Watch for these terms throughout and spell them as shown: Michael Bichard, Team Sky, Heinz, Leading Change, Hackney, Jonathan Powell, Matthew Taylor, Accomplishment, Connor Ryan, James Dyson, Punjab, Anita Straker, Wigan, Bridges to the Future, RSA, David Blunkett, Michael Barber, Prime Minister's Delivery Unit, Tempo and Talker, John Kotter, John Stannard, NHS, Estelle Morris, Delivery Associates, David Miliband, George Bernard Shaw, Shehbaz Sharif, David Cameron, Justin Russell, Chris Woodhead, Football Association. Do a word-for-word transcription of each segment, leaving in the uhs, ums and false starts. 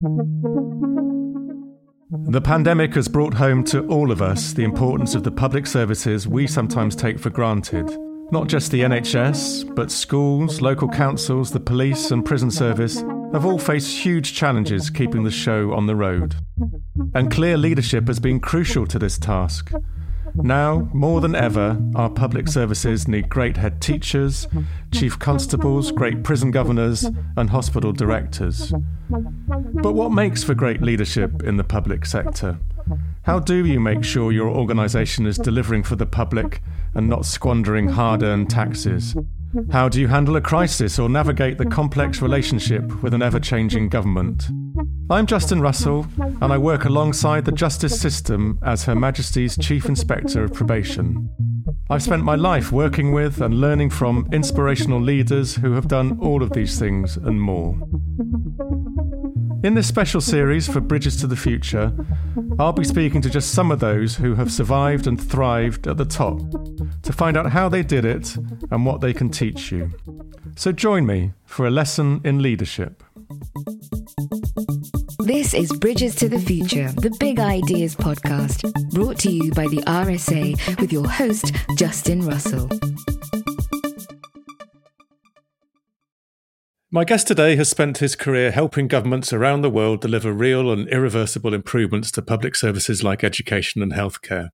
The pandemic has brought home to all of us the importance of the public services we sometimes take for granted. Not just the N H S, but schools, local councils, the police and prison service have all faced huge challenges keeping the show on the road. And clear leadership has been crucial to this task. Now, more than ever, our public services need great head teachers, chief constables, great prison governors, and hospital directors. But what makes for great leadership in the public sector? How do you make sure your organisation is delivering for the public and not squandering hard-earned taxes? How do you handle a crisis or navigate the complex relationship with an ever-changing government? I'm Justin Russell, and I work alongside the justice system as Her Majesty's Chief Inspector of Probation. I've spent my life working with and learning from inspirational leaders who have done all of these things and more. In this special series for Bridges to the Future, I'll be speaking to just some of those who have survived and thrived at the top to find out how they did it and what they can teach you. So join me for a lesson in leadership. This is Bridges to the Future, the Big Ideas podcast, brought to you by the R S A with your host, Justin Russell. My guest today has spent his career helping governments around the world deliver real and irreversible improvements to public services like education and healthcare.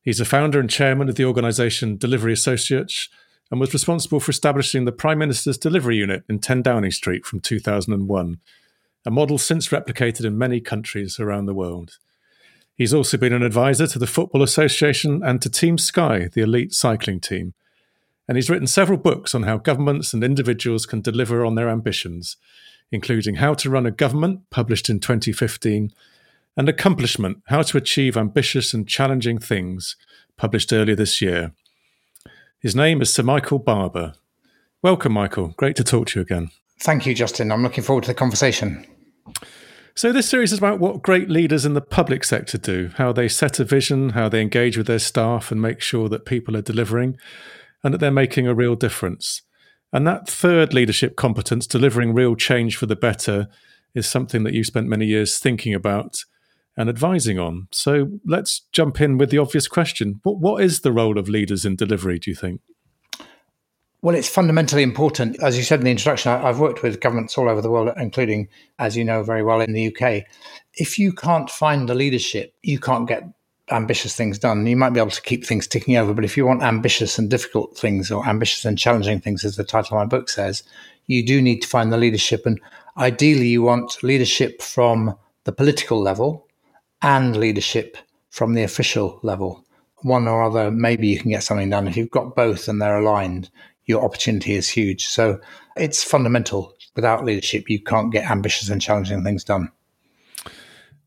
He's a founder and chairman of the organisation Delivery Associates and was responsible for establishing the Prime Minister's Delivery Unit in ten Downing Street from two thousand one, a model since replicated in many countries around the world. He's also been an advisor to the Football Association and to Team Sky, the elite cycling team. And he's written several books on how governments and individuals can deliver on their ambitions, including How to Run a Government, published in twenty fifteen, and Accomplishment, How to Achieve Ambitious and Challenging Things, published earlier this year. His name is Sir Michael Barber. Welcome, Michael. Great to talk to you again. Thank you, Justin. I'm looking forward to the conversation. So this series is about what great leaders in the public sector do, how they set a vision, how they engage with their staff and make sure that people are delivering, and that they're making a real difference. And that third leadership competence, delivering real change for the better, is something that you spent many years thinking about and advising on. So let's jump in with the obvious question. What, what is the role of leaders in delivery, do you think? Well, it's fundamentally important. As you said in the introduction, I, I've worked with governments all over the world, including, as you know very well, in the U K. If you can't find the leadership, you can't get ambitious things done. You might be able to keep things ticking over, but if you want ambitious and difficult things, or ambitious and challenging things, as the title of my book says, you do need to find the leadership. And ideally, you want leadership from the political level and leadership from the official level. One or other, maybe you can get something done. If you've got both and they're aligned, your opportunity is huge. So it's fundamental. Without leadership, you can't get ambitious and challenging things done.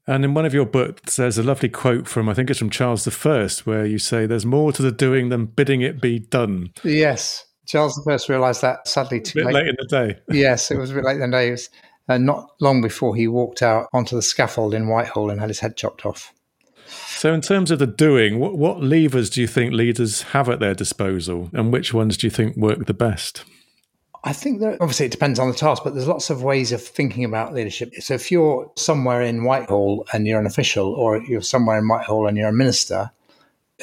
And in one of your books, there's a lovely quote from, I think it's from Charles the First, where you say, there's more to the doing than bidding it be done. Yes. Charles the First realised that, sadly, too late. A bit late in the day. Yes, it was a bit late in the day. It was uh, not long before he walked out onto the scaffold in Whitehall and had his head chopped off. So in terms of the doing, what, what levers do you think leaders have at their disposal, and which ones do you think work the best? I think that obviously it depends on the task, but there's lots of ways of thinking about leadership. So if you're somewhere in Whitehall and you're an official, or you're somewhere in Whitehall and you're a minister,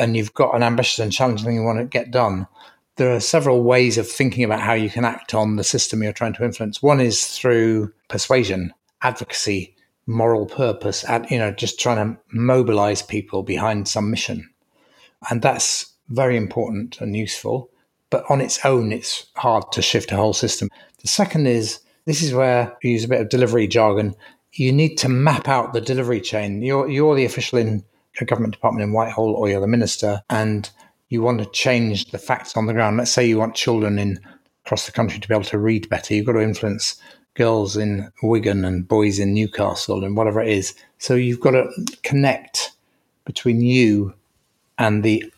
and you've got an ambitious and challenging thing you want to get done, there are several ways of thinking about how you can act on the system you're trying to influence. One is through persuasion, advocacy, moral purpose, ad, you know, just trying to mobilize people behind some mission. And that's very important and useful. But on its own, it's hard to shift a whole system. The second is, this is where we use a bit of delivery jargon, you need to map out the delivery chain. You're, you're the official in a government department in Whitehall, or you're the minister, and you want to change the facts on the ground. Let's say you want children in across the country to be able to read better. You've got to influence girls in Wigan and boys in Newcastle and whatever it is. So you've got to connect between you and the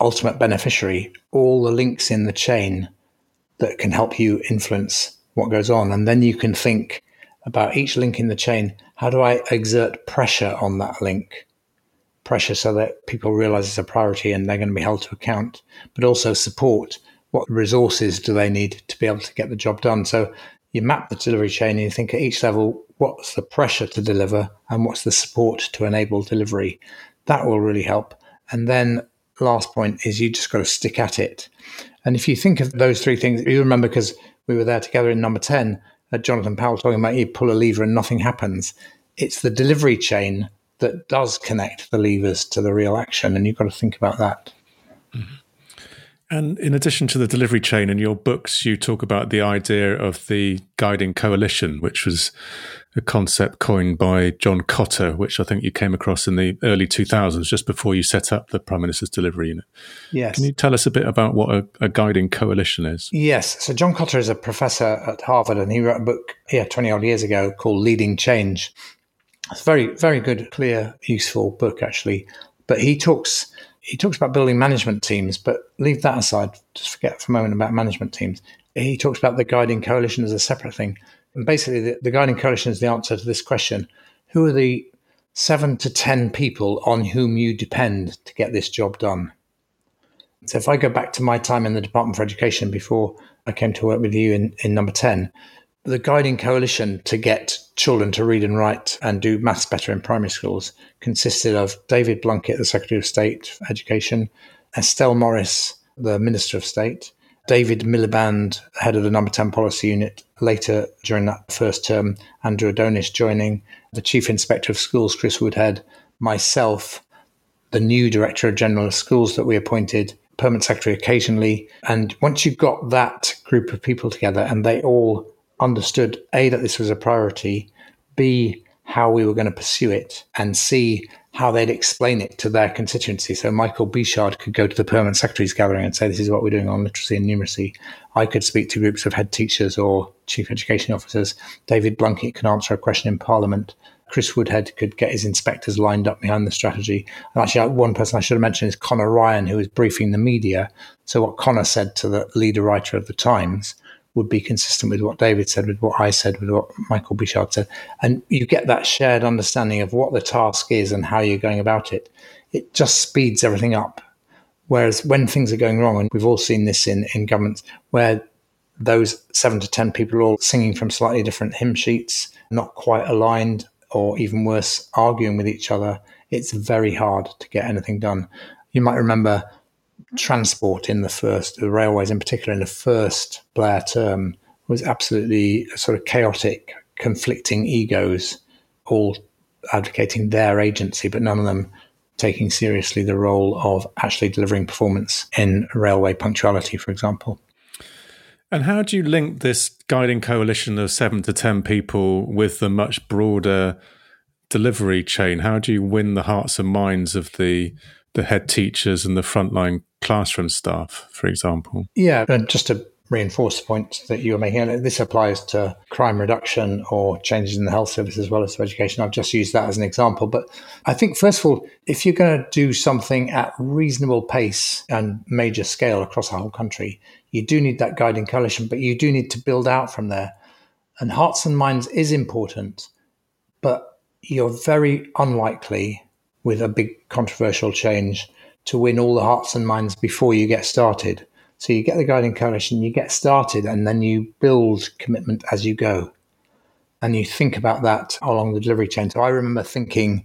ultimate beneficiary, all the links in the chain that can help you influence what goes on. And then you can think about each link in the chain. How do I exert pressure on that link? Pressure so that people realize it's a priority and they're going to be held to account, but also support. What resources do they need to be able to get the job done? So you map the delivery chain and you think at each level, what's the pressure to deliver and what's the support to enable delivery. That will really help. And then last point is you just got to stick at it. And if you think of those three things, you remember because we were there together in number ten, uh, Jonathan Powell talking about you pull a lever and nothing happens. It's the delivery chain that does connect the levers to the real action. And you've got to think about that. Mm-hmm. And in addition to the delivery chain, in your books, you talk about the idea of the guiding coalition, which was a concept coined by John Kotter, which I think you came across in the early two thousands, just before you set up the Prime Minister's Delivery Unit. Yes. Can you tell us a bit about what a, a guiding coalition is? Yes. So John Kotter is a professor at Harvard, and he wrote a book yeah, twenty-odd years ago called Leading Change. It's a very, very good, clear, useful book, actually. But he talks... He talks about building management teams, but leave that aside. Just forget for a moment about management teams. He talks about the guiding coalition as a separate thing. And basically, the, the guiding coalition is the answer to this question. Who are the seven to ten people on whom you depend to get this job done? So if I go back to my time in the Department for Education before I came to work with you in, in number ten, the guiding coalition to get children to read and write and do maths better in primary schools consisted of David Blunkett, the Secretary of State for Education, Estelle Morris, the Minister of State, David Miliband, head of the number ten policy unit, later during that first term, Andrew Adonis joining, the Chief Inspector of Schools, Chris Woodhead, myself, the new Director of General Schools that we appointed, Permanent Secretary occasionally. And once you got that group of people together and they all understood, A, that this was a priority, B, how we were going to pursue it, and C, how they'd explain it to their constituency. So Michael Bichard could go to the Permanent Secretaries Gathering and say, this is what we're doing on literacy and numeracy. I could speak to groups of head teachers or chief education officers. David Blunkett could answer a question in Parliament. Chris Woodhead could get his inspectors lined up behind the strategy. And actually, one person I should have mentioned is Connor Ryan, who was briefing the media. So what Connor said to the leader writer of the Times would be consistent with what David said, with what I said, with what Michael Bichard said. And you get that shared understanding of what the task is and how you're going about it. It just speeds everything up. Whereas when things are going wrong, and we've all seen this in, in governments, where those seven to ten people are all singing from slightly different hymn sheets, not quite aligned, or even worse, arguing with each other, it's very hard to get anything done. You might remember transport in the first, the railways in particular, in the first Blair term was absolutely sort of chaotic, conflicting egos, all advocating their agency, but none of them taking seriously the role of actually delivering performance in railway punctuality, for example. And how do you link this guiding coalition of seven to ten people with the much broader delivery chain? How do you win the hearts and minds of the the head teachers and the frontline classroom staff, for example? Yeah, and just to reinforce the point that you were making, this applies to crime reduction or changes in the health service as well as to education. I've just used that as an example. But I think, first of all, if you're going to do something at reasonable pace and major scale across the whole country, you do need that guiding coalition, but you do need to build out from there. And hearts and minds is important, but you're very unlikely with a big controversial change to win all the hearts and minds before you get started. So you get the guiding coalition, you get started, and then you build commitment as you go. And you think about that along the delivery chain. So I remember thinking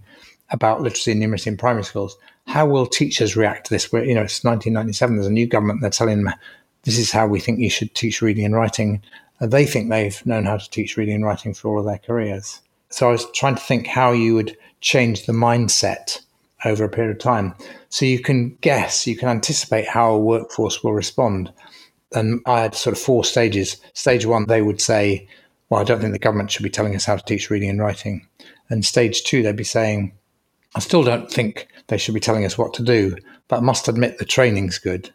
about literacy and numeracy in primary schools. How will teachers react to this? Where, you know, it's nineteen ninety-seven, there's a new government, they're telling them, this is how we think you should teach reading and writing. And they think they've known how to teach reading and writing for all of their careers. So I was trying to think how you would change the mindset over a period of time. So you can guess, you can anticipate how a workforce will respond. And I had sort of four stages. Stage one, they would say, well, I don't think the government should be telling us how to teach reading and writing. And stage two, they'd be saying, I still don't think they should be telling us what to do, but I must admit the training's good.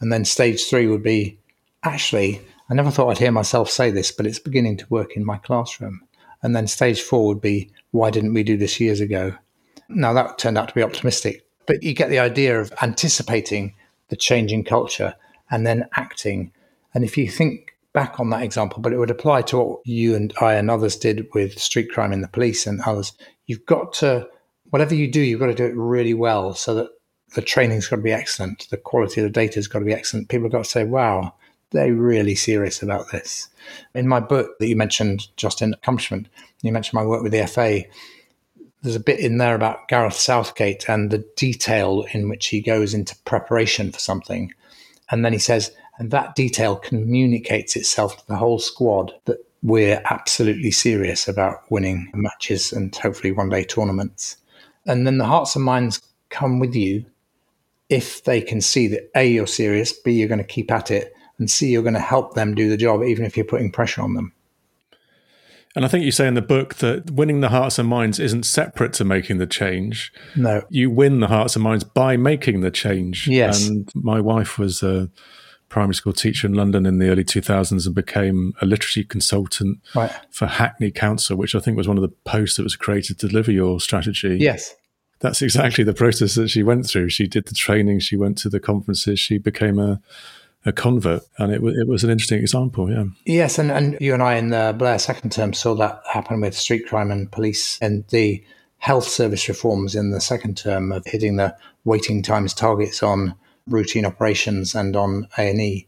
And then stage three would be, actually, I never thought I'd hear myself say this, but it's beginning to work in my classroom. And then stage four would be, why didn't we do this years ago? Now, that turned out to be optimistic. But you get the idea of anticipating the change in culture and then acting. And if you think back on that example, but it would apply to what you and I and others did with street crime in the police and others, you've got to, whatever you do, you've got to do it really well so that the training's got to be excellent. The quality of the data's got to be excellent. People have got to say, wow, they're really serious about this. In my book that you mentioned, Justin, Accomplishment, you mentioned my work with the F A. There's a bit in there about Gareth Southgate and the detail in which he goes into preparation for something. And then he says, and that detail communicates itself to the whole squad that we're absolutely serious about winning matches and hopefully one day tournaments. And then the hearts and minds come with you if they can see that A, you're serious, B, you're going to keep at it, and C, you're going to help them do the job, even if you're putting pressure on them. And I think you say in the book that winning the hearts and minds isn't separate to making the change. No. You win the hearts and minds by making the change. Yes. And my wife was a primary school teacher in London in the early two thousands and became a literacy consultant right. for Hackney Council, which I think was one of the posts that was created to deliver your strategy. Yes. That's exactly the process that she went through. She did the training. She went to the conferences. She became a... a convert, and it, it was an interesting example, yeah. Yes, and, and you and I in the Blair's second term saw that happen with street crime and police and the health service reforms in the second term of hitting the waiting times targets on routine operations and on A and E.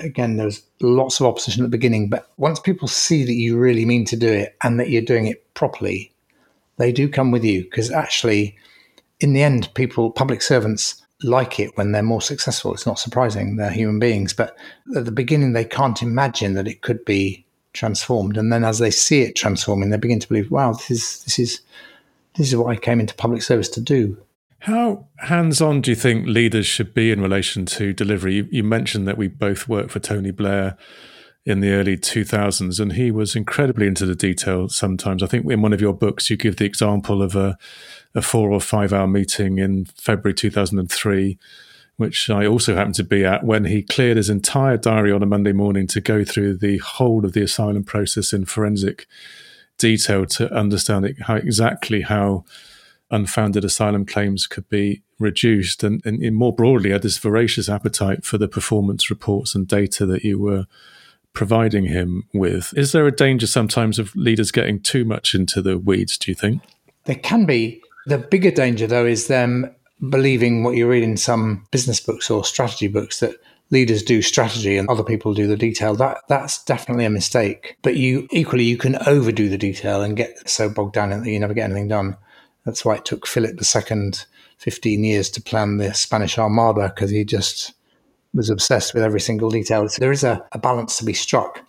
Again, there's lots of opposition at the beginning, but once people see that you really mean to do it and that you're doing it properly, they do come with you, because actually, in the end, people, public servants, like it when they're more successful. It's not surprising, they're human beings, but at the beginning they can't imagine that it could be transformed, and then as they see it transforming, they begin to believe, wow, this is this is this is what I came into public service to do. How hands-on do you think leaders should be in relation to delivery? You, you mentioned that we both worked for Tony Blair in the early two thousands, and he was incredibly into the detail sometimes. I think in one of your books you give the example of a a four or five hour meeting in February two thousand three, which I also happened to be at, when he cleared his entire diary on a Monday morning to go through the whole of the asylum process in forensic detail to understand it, how exactly how unfounded asylum claims could be reduced. And, and, and more broadly, I had this voracious appetite for the performance reports and data that you were providing him with. Is there a danger sometimes of leaders getting too much into the weeds, do you think? There can be. The bigger danger, though, is them believing what you read in some business books or strategy books, that leaders do strategy and other people do the detail. That that's definitely a mistake. But you equally, you can overdo the detail and get so bogged down in it that you never get anything done. That's why it took Philip the Second fifteen years to plan the Spanish Armada, because he just was obsessed with every single detail. So there is a, a balance to be struck.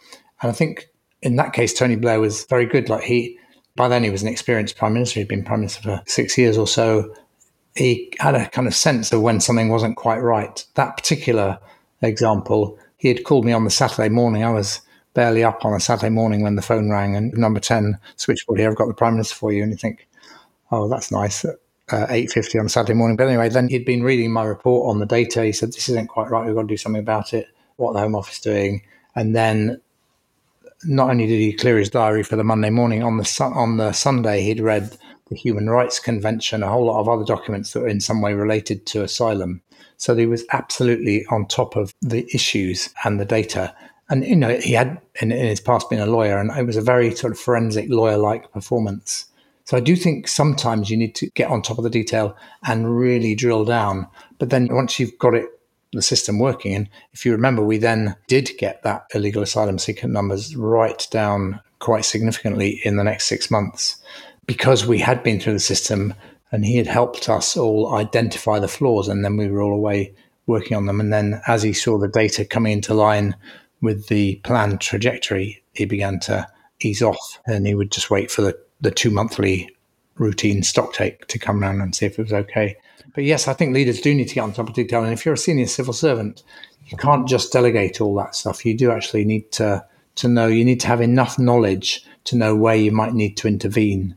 And I think in that case, Tony Blair was very good. Like he... By then, he was an experienced Prime Minister. He'd been Prime Minister for six years or so. He had a kind of sense of when something wasn't quite right. That particular example, he had called me on the Saturday morning. I was barely up on a Saturday morning when the phone rang, and number ten switchboard here, I've got the Prime Minister for you. And you think, oh, that's nice, at uh, eight fifty on a Saturday morning. But anyway, then he'd been reading my report on the data. He said, this isn't quite right. We've got to do something about it. What the Home Office doing? And then... not only did he clear his diary for the Monday morning, on the su- on the Sunday he'd read the Human Rights Convention, a whole lot of other documents that were in some way related to asylum. So he was absolutely on top of the issues and the data. And, you know, he had in, in his past been a lawyer, and it was a very sort of forensic lawyer-like performance. So I do think sometimes you need to get on top of the detail and really drill down. But then once you've got it, the system working. And if you remember, we then did get that illegal asylum seeker numbers right down quite significantly in the next six months because we had been through the system and he had helped us all identify the flaws, and then we were all away working on them. And then as he saw the data coming into line with the planned trajectory, he began to ease off, and he would just wait for the, the two-monthly routine stock take to come around and see if it was okay. But yes, I think leaders do need to get on top of detail. And if you're a senior civil servant, you can't just delegate all that stuff. You do actually need to to know, you need to have enough knowledge to know where you might need to intervene.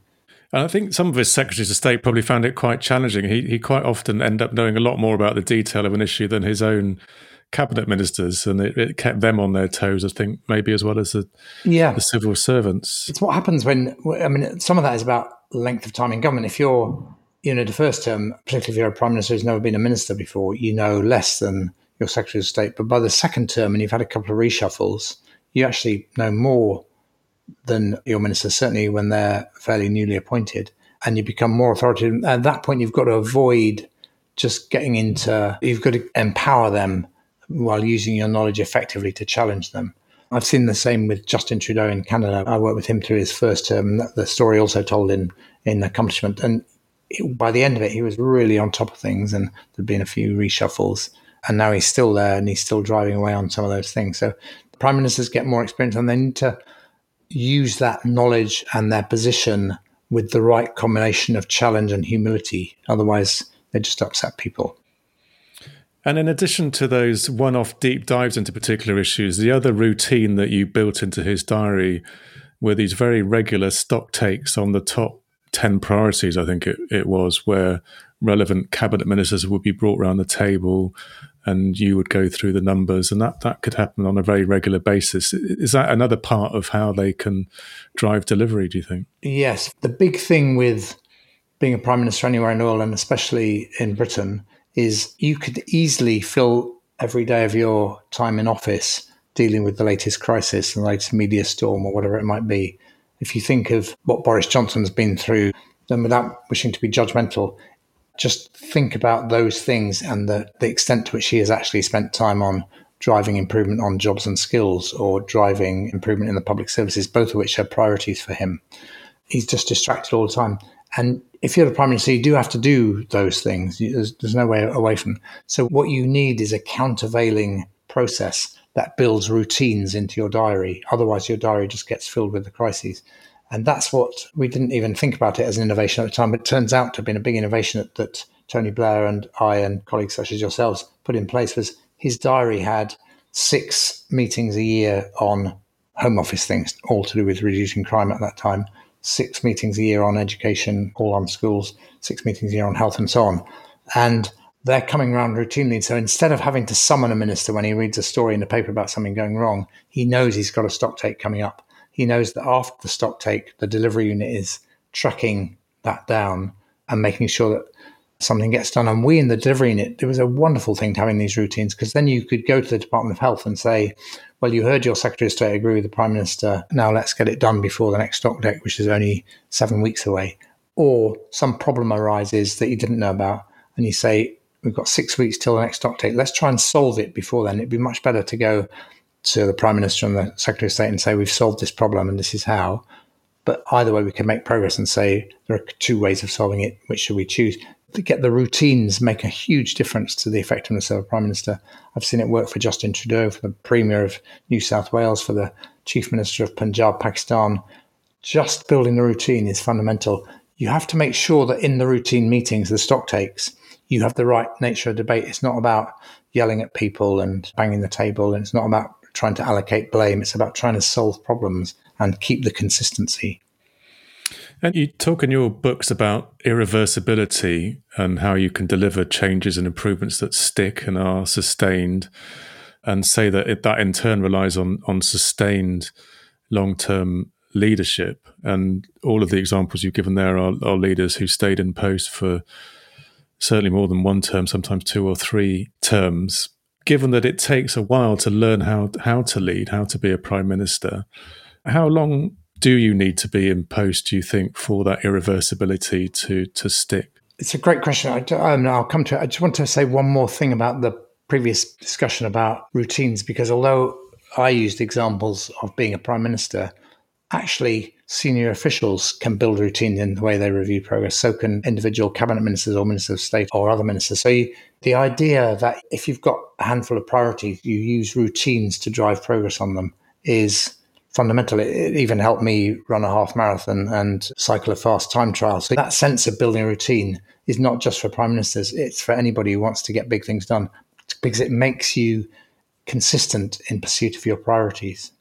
And I think some of his secretaries of state probably found it quite challenging. He he quite often ended up knowing a lot more about the detail of an issue than his own cabinet ministers, and it, it kept them on their toes, I think, maybe as well as the, yeah. the civil servants. It's what happens when, I mean, some of that is about length of time in government. If you're You know, the first term, particularly if you're a Prime Minister who's never been a minister before, you know less than your Secretary of State. But by the second term, and you've had a couple of reshuffles, you actually know more than your ministers, certainly when they're fairly newly appointed, and you become more authoritative. At that point, you've got to avoid just getting into, you've got to empower them while using your knowledge effectively to challenge them. I've seen the same with Justin Trudeau in Canada. I worked with him through his first term. The story also told in, in Accomplishment. And it, by the end of it, he was really on top of things, and there'd been a few reshuffles. And now he's still there and he's still driving away on some of those things. So the prime ministers get more experience, and they need to use that knowledge and their position with the right combination of challenge and humility. Otherwise, they just upset people. And in addition to those one-off deep dives into particular issues, the other routine that you built into his diary were these very regular stock takes on the top ten priorities, I think it, it was, where relevant cabinet ministers would be brought round the table and you would go through the numbers, and that, that could happen on a very regular basis. Is that another part of how they can drive delivery, do you think? Yes. The big thing with being a prime minister anywhere in the world, and especially in Britain, is you could easily fill every day of your time in office dealing with the latest crisis and the latest media storm or whatever it might be. If you think of what Boris Johnson's been through, then without wishing to be judgmental, just think about those things and the, the extent to which he has actually spent time on driving improvement on jobs and skills, or driving improvement in the public services, both of which are priorities for him. He's just distracted all the time. And if you're the Prime Minister, you do have to do those things. There's, there's no way away from them. So what you need is a countervailing process that builds routines into your diary. Otherwise, your diary just gets filled with the crises. And that's what, we didn't even think about it as an innovation at the time, but it turns out to have been a big innovation that, that Tony Blair and I and colleagues such as yourselves put in place, was his diary had six meetings a year on Home Office things, all to do with reducing crime at that time, six meetings a year on education, all on schools, six meetings a year on health, and so on. And they're coming around routinely. So instead of having to summon a minister when he reads a story in the paper about something going wrong, he knows he's got a stock take coming up. He knows that after the stock take, the delivery unit is tracking that down and making sure that something gets done. And we in the delivery unit, it was a wonderful thing to having these routines, because then you could go to the Department of Health and say, well, you heard your Secretary of State agree with the Prime Minister. Now let's get it done before the next stock take, which is only seven weeks away. Or some problem arises that you didn't know about, and you say, we've got six weeks till the next stock take. Let's try and solve it before then. It'd be much better to go to the Prime Minister and the Secretary of State and say, we've solved this problem and this is how. But either way, we can make progress and say, there are two ways of solving it. Which should we choose? To get the routines make a huge difference to the effectiveness of a Prime Minister. I've seen it work for Justin Trudeau, for the Premier of New South Wales, for the Chief Minister of Punjab, Pakistan. Just building the routine is fundamental. You have to make sure that in the routine meetings, the stock takes, you have the right nature of debate. It's not about yelling at people and banging the table, and it's not about trying to allocate blame. It's about trying to solve problems and keep the consistency. And you talk in your books about irreversibility and how you can deliver changes and improvements that stick and are sustained, and say that it, that in turn relies on, on sustained long-term leadership. And all of the examples you've given there are, are leaders who stayed in post for certainly more than one term, sometimes two or three terms. Given that it takes a while to learn how how to lead, how to be a prime minister, how long do you need to be in post, do you think, for that irreversibility to to stick? It's a great question. I, um, I'll come to it. I just want to say one more thing about the previous discussion about routines, because although I used examples of being a prime minister, actually senior officials can build routines in the way they review progress. So can individual cabinet ministers or ministers of state or other ministers. So you, the idea that if you've got a handful of priorities, you use routines to drive progress on them is fundamental. It, it even helped me run a half marathon and cycle a fast time trial. So that sense of building a routine is not just for prime ministers. It's for anybody who wants to get big things done, because it makes you consistent in pursuit of your priorities.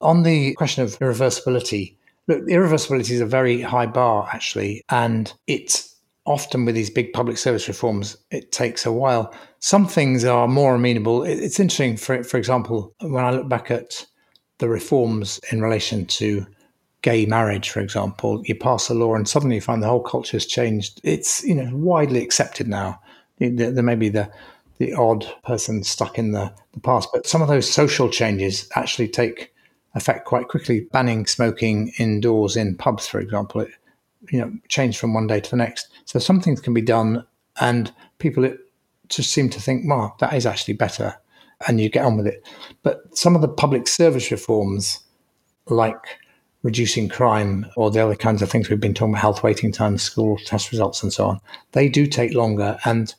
On the question of irreversibility, look, irreversibility is a very high bar, actually, and it's often with these big public service reforms, it takes a while. Some things are more amenable. It's interesting, for, for example, when I look back at the reforms in relation to gay marriage, for example, you pass a law and suddenly you find the whole culture has changed. It's, you know, widely accepted now. There may be the, the odd person stuck in the, the past, but some of those social changes actually take effect quite quickly. Banning smoking indoors in pubs, for example, it, you know, changed from one day to the next. So some things can be done, and people it, just seem to think, well, that is actually better. and you get on with it. But some of the public service reforms, like reducing crime or the other kinds of things we've been talking about, health waiting times, school test results and so on, they do take longer. And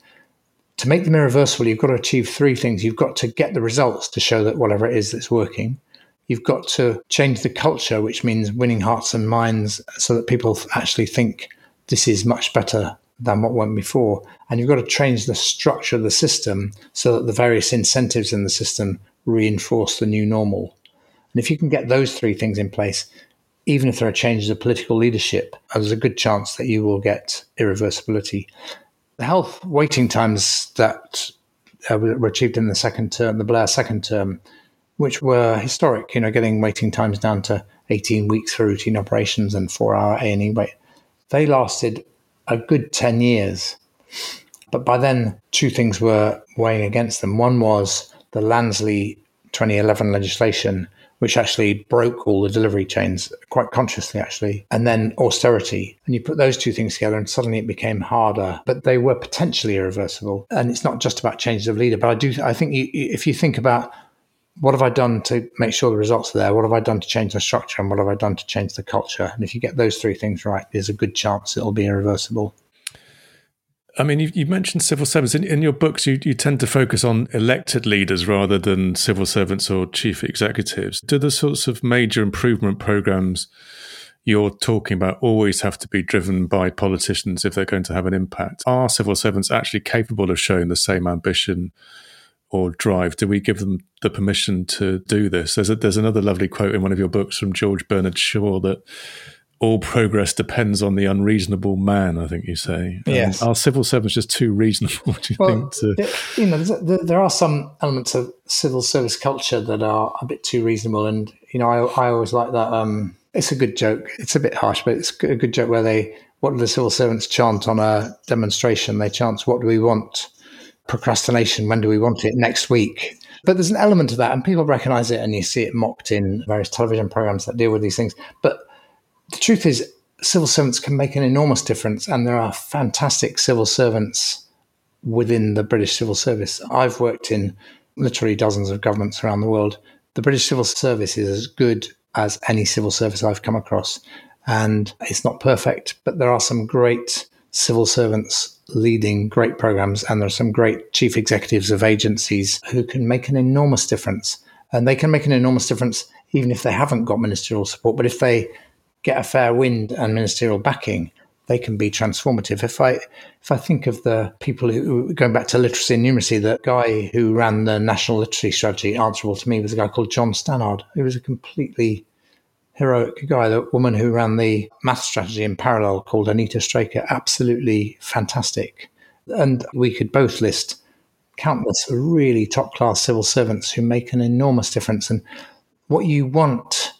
to make them irreversible, you've got to achieve three things. You've got to get the results to show that whatever it is that's working. You've got to change the culture, which means winning hearts and minds so that people actually think this is much better than what went before. And you've got to change the structure of the system so that the various incentives in the system reinforce the new normal. And if you can get those three things in place, even if there are changes of political leadership, there's a good chance that you will get irreversibility. The health waiting times that uh, were achieved in the second term, the Blair second term, which were historic, you know, getting waiting times down to eighteen weeks for routine operations and four-hour A and E wait. They lasted a good ten years. But by then, two things were weighing against them. One was the Lansley twenty eleven legislation, which actually broke all the delivery chains, quite consciously, actually, and then austerity. And you put those two things together and suddenly it became harder, but they were potentially irreversible. And it's not just about changes of leader, but I do. I think you, if you think about, what have I done to make sure the results are there? What have I done to change the structure? And what have I done to change the culture? And if you get those three things right, there's a good chance it'll be irreversible. I mean, you, you mentioned civil servants. In, in your books, you, you tend to focus on elected leaders rather than civil servants or chief executives. Do the sorts of major improvement programs you're talking about always have to be driven by politicians if they're going to have an impact? Are civil servants actually capable of showing the same ambition or drive? Do we give them the permission to do this? There's a, there's another lovely quote in one of your books from George Bernard Shaw that all progress depends on the unreasonable man, I think you say. Yes. Um, are civil servants just too reasonable, do you well, think? To... You know, there, there are some elements of civil service culture that are a bit too reasonable. And, you know, I, I always like that. Um, it's a good joke. It's a bit harsh, but it's a good joke where they, what do the civil servants chant on a demonstration? They chant, "What do we want? Procrastination, when do we want it? Next week." But there's an element of that, and people recognise it, and you see it mocked in various television programmes that deal with these things. But the truth is, civil servants can make an enormous difference, and there are fantastic civil servants within the British civil service. I've worked in literally dozens of governments around the world. The British civil service is as good as any civil service I've come across, and it's not perfect, but there are some great civil servants leading great programs, and there are some great chief executives of agencies who can make an enormous difference. And they can make an enormous difference even if they haven't got ministerial support, but if they get a fair wind and ministerial backing, they can be transformative. If I if I think of the people who, going back to literacy and numeracy, the guy who ran the National Literacy Strategy, answerable to me, was a guy called John Stannard, who was a completely heroic guy. The woman who ran the math strategy in parallel, called Anita Straker, absolutely fantastic. And we could both list countless really top-class civil servants who make an enormous difference. And what you want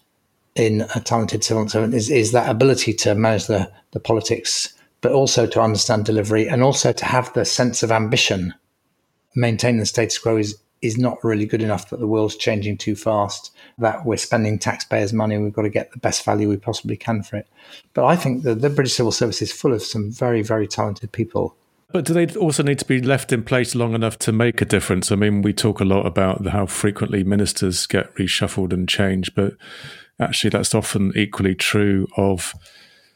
in a talented civil servant is, is that ability to manage the, the politics, but also to understand delivery and also to have the sense of ambition. Maintaining the status quo is is not really good enough, that the world's changing too fast, that we're spending taxpayers' money, we've got to get the best value we possibly can for it. But I think that the British civil service is full of some very, very talented people. But do they also need to be left in place long enough to make a difference? I mean, we talk a lot about how frequently ministers get reshuffled and changed, but actually that's often equally true of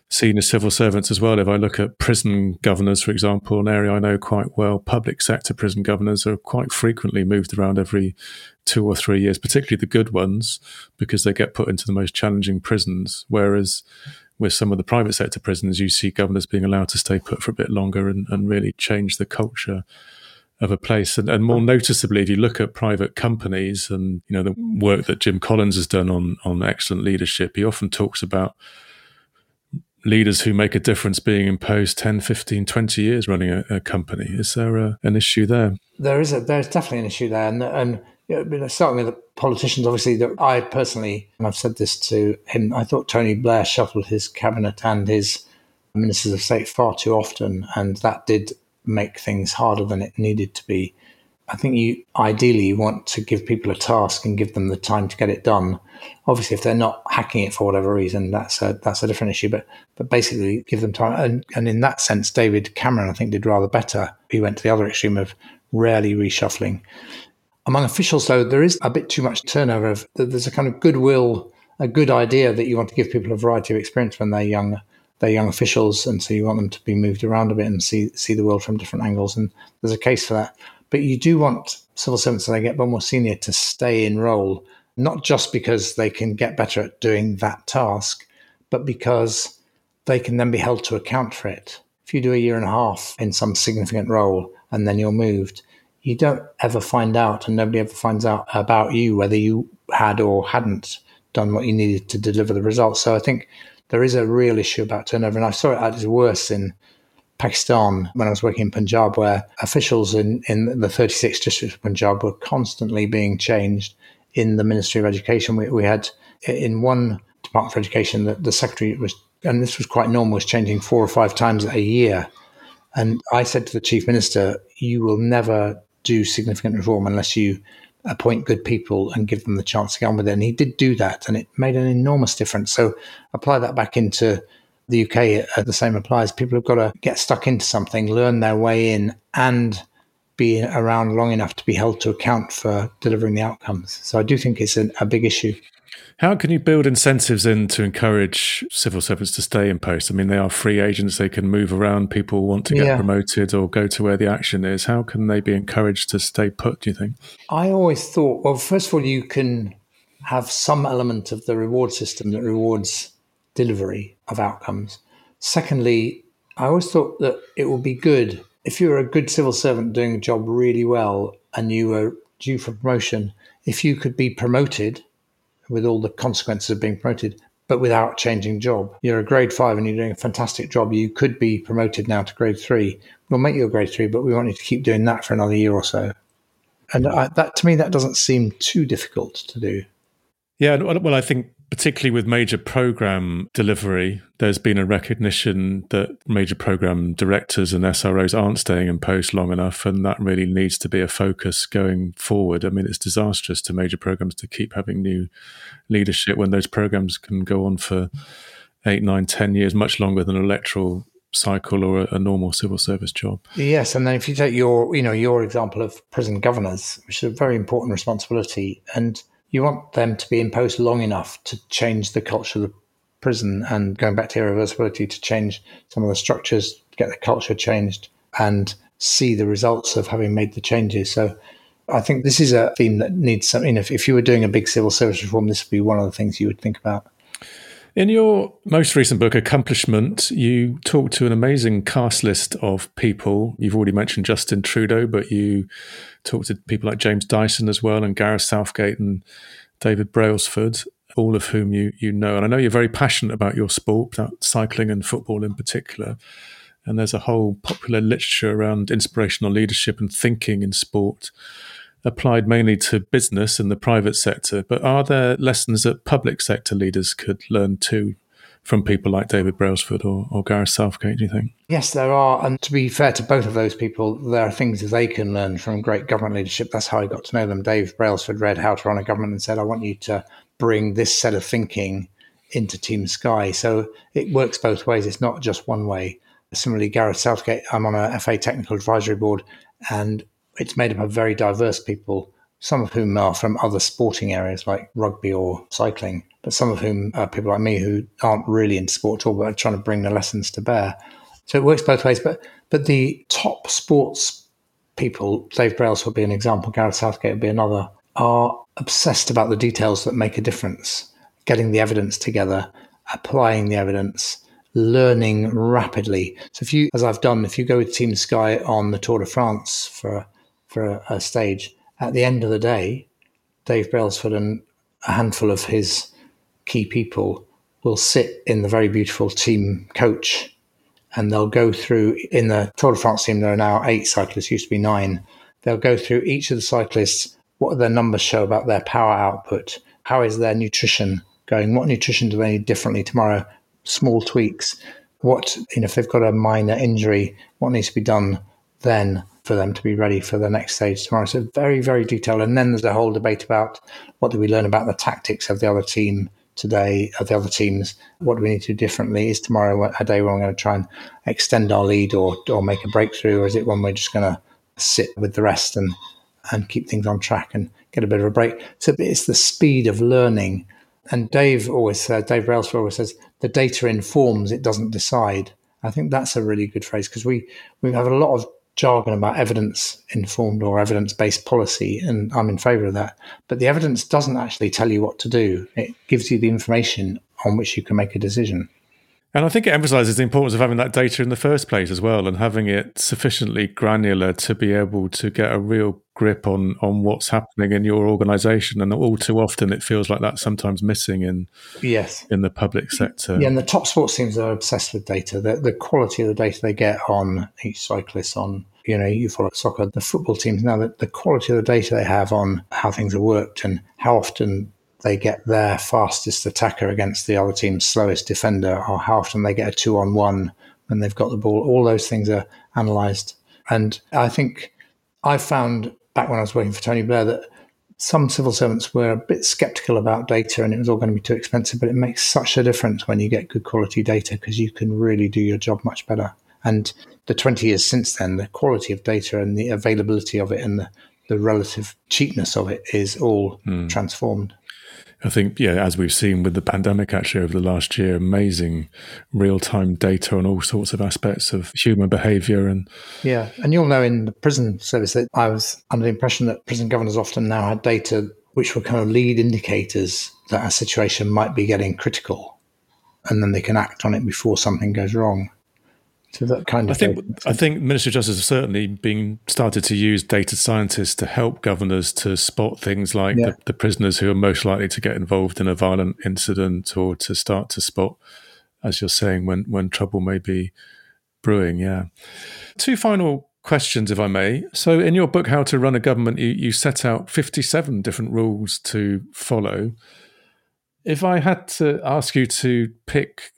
senior civil servants as well. If I look at prison governors, for example, an area I know quite well, public sector prison governors are quite frequently moved around every two or three years, particularly the good ones, because they get put into the most challenging prisons. Whereas with some of the private sector prisons, you see governors being allowed to stay put for a bit longer and, and really change the culture of a place. And, and more noticeably, if you look at private companies and, you know, the work that Jim Collins has done on on excellent leadership, he often talks about leaders who make a difference being imposed ten, fifteen, twenty years running a, a company. Is there a, an issue there? There is a, there's definitely an issue there. And, and you know, starting with the politicians, obviously, that I personally, and I've said this to him, I thought Tony Blair shuffled his cabinet and his ministers of state far too often, and that did make things harder than it needed to be. I think you ideally you want to give people a task and give them the time to get it done. Obviously, if they're not hacking it for whatever reason, that's a that's a different issue. But but basically, give them time. And, and in that sense, David Cameron, I think, did rather better. He went to the other extreme of rarely reshuffling. among officials, though, there is a bit too much turnover. Of, there's a kind of goodwill, a good idea that you want to give people a variety of experience when they're young, they're young officials, and so you want them to be moved around a bit and see see the world from different angles. And there's a case for that. But you do want civil servants as they get more senior to stay in role, not just because they can get better at doing that task, but because they can then be held to account for it. If you do a year and a half in some significant role and then you're moved, you don't ever find out, and nobody ever finds out about you, whether you had or hadn't done what you needed to deliver the results. So I think there is a real issue about turnover. And I saw it at its worse in Pakistan when I was working in Punjab, where officials in, in the thirty-six districts of Punjab were constantly being changed in the Ministry of Education. We, we had in one Department for Education that the secretary was, and this was quite normal, was changing four or five times a year. And I said to the Chief Minister, you will never do significant reform unless you appoint good people and give them the chance to get on with it. And he did do that, and it made an enormous difference. So apply that back into the U K, the same applies. People have got to get stuck into something, learn their way in, and be around long enough to be held to account for delivering the outcomes. So I do think it's an, a big issue. How can you build incentives in to encourage civil servants to stay in post? I mean, they are free agents. They can move around. People want to get yeah. promoted or go to where the action is. How can they be encouraged to stay put, do you think? I always thought, well, first of all, you can have some element of the reward system that rewards delivery of outcomes. Secondly, I always thought that it would be good if you were a good civil servant doing a job really well and you were due for promotion, if you could be promoted with all the consequences of being promoted, but without changing job. You're a grade five and you're doing a fantastic job. You could be promoted now to grade three. We'll make you a grade three, but we want you to keep doing that for another year or so. And I, that to me, that doesn't seem too difficult to do. Yeah, well, I think particularly with major programme delivery, there's been a recognition that major programme directors and S R Os aren't staying in post long enough, and that really needs to be a focus going forward. I mean, it's disastrous to major programmes to keep having new leadership when those programmes can go on for eight, nine, ten years, much longer than an electoral cycle or a, a normal civil service job. Yes, and then if you take your, you know, your example of prison governors, which is a very important responsibility, and you want them to be in post long enough to change the culture of the prison, and going back to irreversibility, to change some of the structures, get the culture changed and see the results of having made the changes. So I think this is a theme that needs something. If, if you were doing a big civil service reform, this would be one of the things you would think about. In your most recent book, Accomplishment, you talk to an amazing cast list of people. You've already mentioned Justin Trudeau, but you talk to people like James Dyson as well, and Gareth Southgate and David Brailsford, all of whom you you know. And I know you're very passionate about your sport, about cycling and football in particular. And there's a whole popular literature around inspirational leadership and thinking in sport, applied mainly to business and the private sector, but are there lessons that public sector leaders could learn too from people like David Brailsford or, or Gareth Southgate, do you think? Yes, there are. And to be fair to both of those people, there are things that they can learn from great government leadership. That's how I got to know them. Dave Brailsford read How to Run a Government and said, I want you to bring this set of thinking into Team Sky. So it works both ways. It's not just one way. Similarly, Gareth Southgate, I'm on a F A Technical Advisory Board, and it's made up of very diverse people, some of whom are from other sporting areas like rugby or cycling, but some of whom are people like me who aren't really into sport at all, but are trying to bring the lessons to bear. So it works both ways. But but the top sports people, Dave Brailsford would be an example, Gareth Southgate would be another, are obsessed about the details that make a difference, getting the evidence together, applying the evidence, learning rapidly. So if you, as I've done, if you go with Team Sky on the Tour de France for for a, a stage. At the end of the day, Dave Brailsford and a handful of his key people will sit in the very beautiful team coach, and they'll go through, in the Tour de France team, there are now eight cyclists, used to be nine. They'll go through each of the cyclists, what their numbers show about their power output, how is their nutrition going, what nutrition do they need differently tomorrow, small tweaks, what, you know, if they've got a minor injury, what needs to be done then for them to be ready for the next stage tomorrow. So very, very detailed. And then there's a whole debate about what do we learn about the tactics of the other team today, of the other teams, what do we need to do differently? Is tomorrow a day where we're going to try and extend our lead or or make a breakthrough, or is it one we're just going to sit with the rest and and keep things on track and get a bit of a break. So it's the speed of learning. And Dave always uh, Dave Brailsford always says, the data informs, it doesn't decide. I think that's a really good phrase, because we, we have a lot of jargon about evidence-informed or evidence-based policy, and I'm in favour of that. But the evidence doesn't actually tell you what to do. It gives you the information on which you can make a decision. And I think it emphasises the importance of having that data in the first place as well, and having it sufficiently granular to be able to get a real grip on on what's happening in your organisation. And all too often it feels like that's sometimes missing in yes. in the public sector. Yeah, and the top sports teams are obsessed with data. The, the quality of the data they get on each cyclist, on, you know, you follow soccer, the football teams now, the, the quality of the data they have on how things are worked and how often they get their fastest attacker against the other team's slowest defender, or how often they get a two-on-one when they've got the ball. All those things are analysed. And I think I found, back when I was working for Tony Blair, that some civil servants were a bit sceptical about data and it was all going to be too expensive, but it makes such a difference when you get good quality data, because you can really do your job much better. And the twenty years since then, the quality of data and the availability of it and the, the relative cheapness of it is all mm. transformed. I think, yeah, as we've seen with the pandemic actually over the last year, amazing real-time data on all sorts of aspects of human behaviour. And yeah, and you'll know in the prison service that I was under the impression that prison governors often now had data which were kind of lead indicators that a situation might be getting critical, and then they can act on it before something goes wrong. So that kind of I think data. I think Ministry of Justice have certainly been started to use data scientists to help governors to spot things like yeah. the, the prisoners who are most likely to get involved in a violent incident, or to start to spot, as you're saying, when, when trouble may be brewing. Yeah. Two final questions, if I may. So in your book, How to Run a Government, you, you set out fifty-seven different rules to follow. If I had to ask you to pick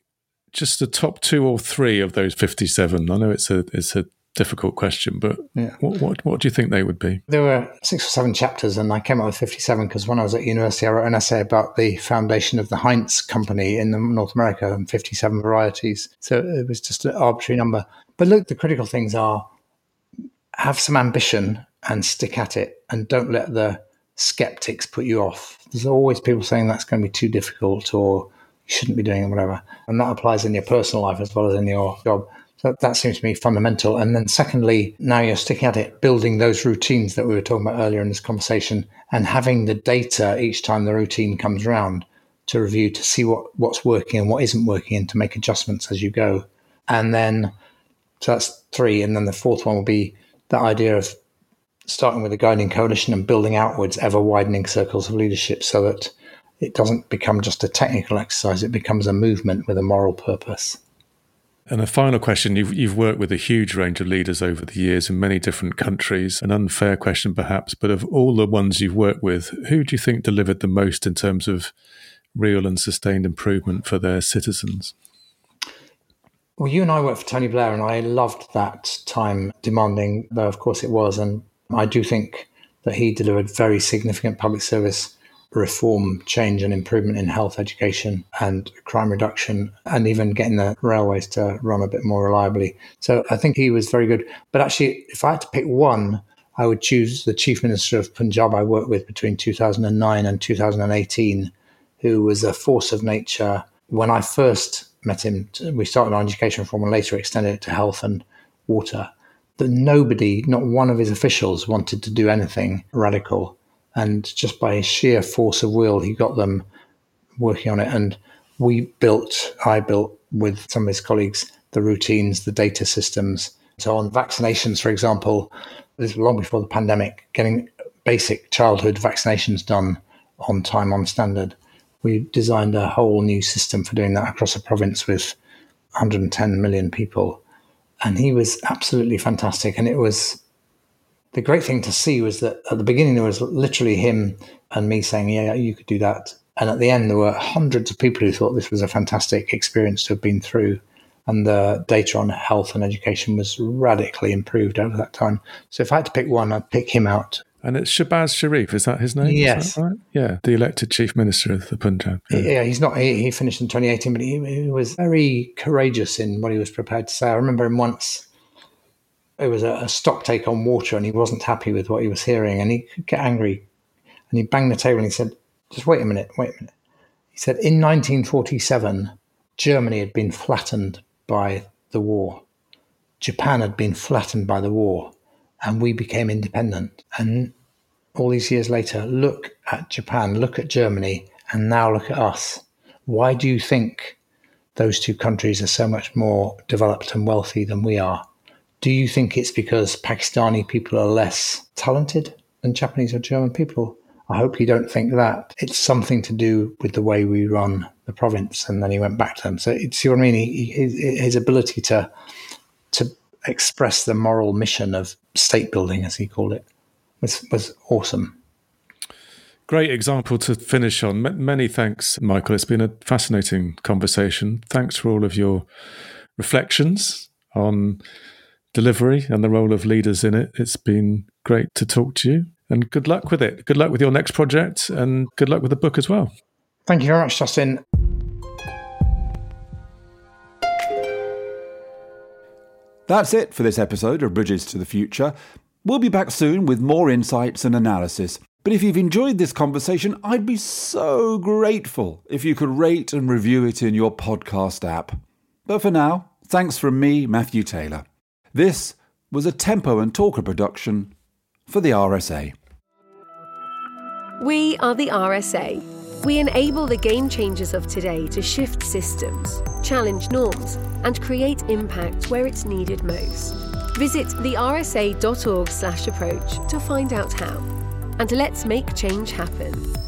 just the top two or three of those fifty-seven. I know it's a it's a difficult question, but yeah. what, what what do you think they would be? There were six or seven chapters, and I came up with fifty-seven because when I was at university, I wrote an essay about the foundation of the Heinz company in North America and fifty-seven varieties. So it was just an arbitrary number. But look, the critical things are, have some ambition and stick at it, and don't let the skeptics put you off. There's always people saying that's going to be too difficult, or you shouldn't be doing whatever. And that applies in your personal life as well as in your job. So that, that seems to me fundamental. And then secondly, now you're sticking at it, building those routines that we were talking about earlier in this conversation, and having the data each time the routine comes round to review, to see what, what's working and what isn't working, and to make adjustments as you go. And then, so that's three. And then the fourth one will be that idea of starting with a guiding coalition and building outwards, ever widening circles of leadership, so that it doesn't become just a technical exercise. It becomes a movement with a moral purpose. And a final question. You've, you've worked with a huge range of leaders over the years in many different countries. An unfair question, perhaps, but of all the ones you've worked with, who do you think delivered the most in terms of real and sustained improvement for their citizens? Well, you and I worked for Tony Blair, and I loved that time, demanding, though of course it was. And I do think that he delivered very significant public service reform, change and improvement in health, education and crime reduction, and even getting the railways to run a bit more reliably. So I think he was very good. But actually, if I had to pick one, I would choose the Chief Minister of Punjab I worked with between two thousand nine and two thousand eighteen, who was a force of nature. When I first met him, we started on education reform and later extended it to health and water. But nobody, not one of his officials, wanted to do anything radical. And just by sheer force of will, he got them working on it. And we built, I built with some of his colleagues, the routines, the data systems. So on vaccinations, for example, this was long before the pandemic, getting basic childhood vaccinations done on time, on standard. We designed a whole new system for doing that across a province with one hundred ten million people. And he was absolutely fantastic. And it was... The great thing to see was that at the beginning, there was literally him and me saying, yeah, you could do that. And at the end, there were hundreds of people who thought this was a fantastic experience to have been through. And the data on health and education was radically improved over that time. So if I had to pick one, I'd pick him out. And it's Shehbaz Sharif, is that his name? Yes. Right? Yeah, the elected Chief Minister of the Punjab. Yeah, yeah he's not. He, he finished in twenty eighteen, but he, he was very courageous in what he was prepared to say. I remember him once it was a, a stock take on water, and he wasn't happy with what he was hearing, and he could get angry, and he banged the table and he said, just wait a minute, wait a minute. He said, in nineteen forty-seven, Germany had been flattened by the war. Japan had been flattened by the war, and we became independent. And all these years later, look at Japan, look at Germany, and now look at us. Why do you think those two countries are so much more developed and wealthy than we are? Do you think it's because Pakistani people are less talented than Japanese or German people? I hope you don't think that. It's something to do with the way we run the province. And then he went back to them. So it's, see what I mean? He, his, his ability to to express the moral mission of state building, as he called it, was was awesome. Great example to finish on. Many thanks, Michael. It's been a fascinating conversation. Thanks for all of your reflections on delivery and the role of leaders in it. It's been great to talk to you, and good luck with it. Good luck with your next project, and good luck with the book as well. Thank you very much, Justin. That's it for this episode of Bridges to the Future. We'll be back soon with more insights and analysis. But if you've enjoyed this conversation, I'd be so grateful if you could rate and review it in your podcast app. But for now, thanks from me, Matthew Taylor. This was a Tempo and Talker production for the R S A. We are the R S A. We enable the game changers of today to shift systems, challenge norms, and create impact where it's needed most. Visit the r s a dot org slash approach to find out how. And let's make change happen.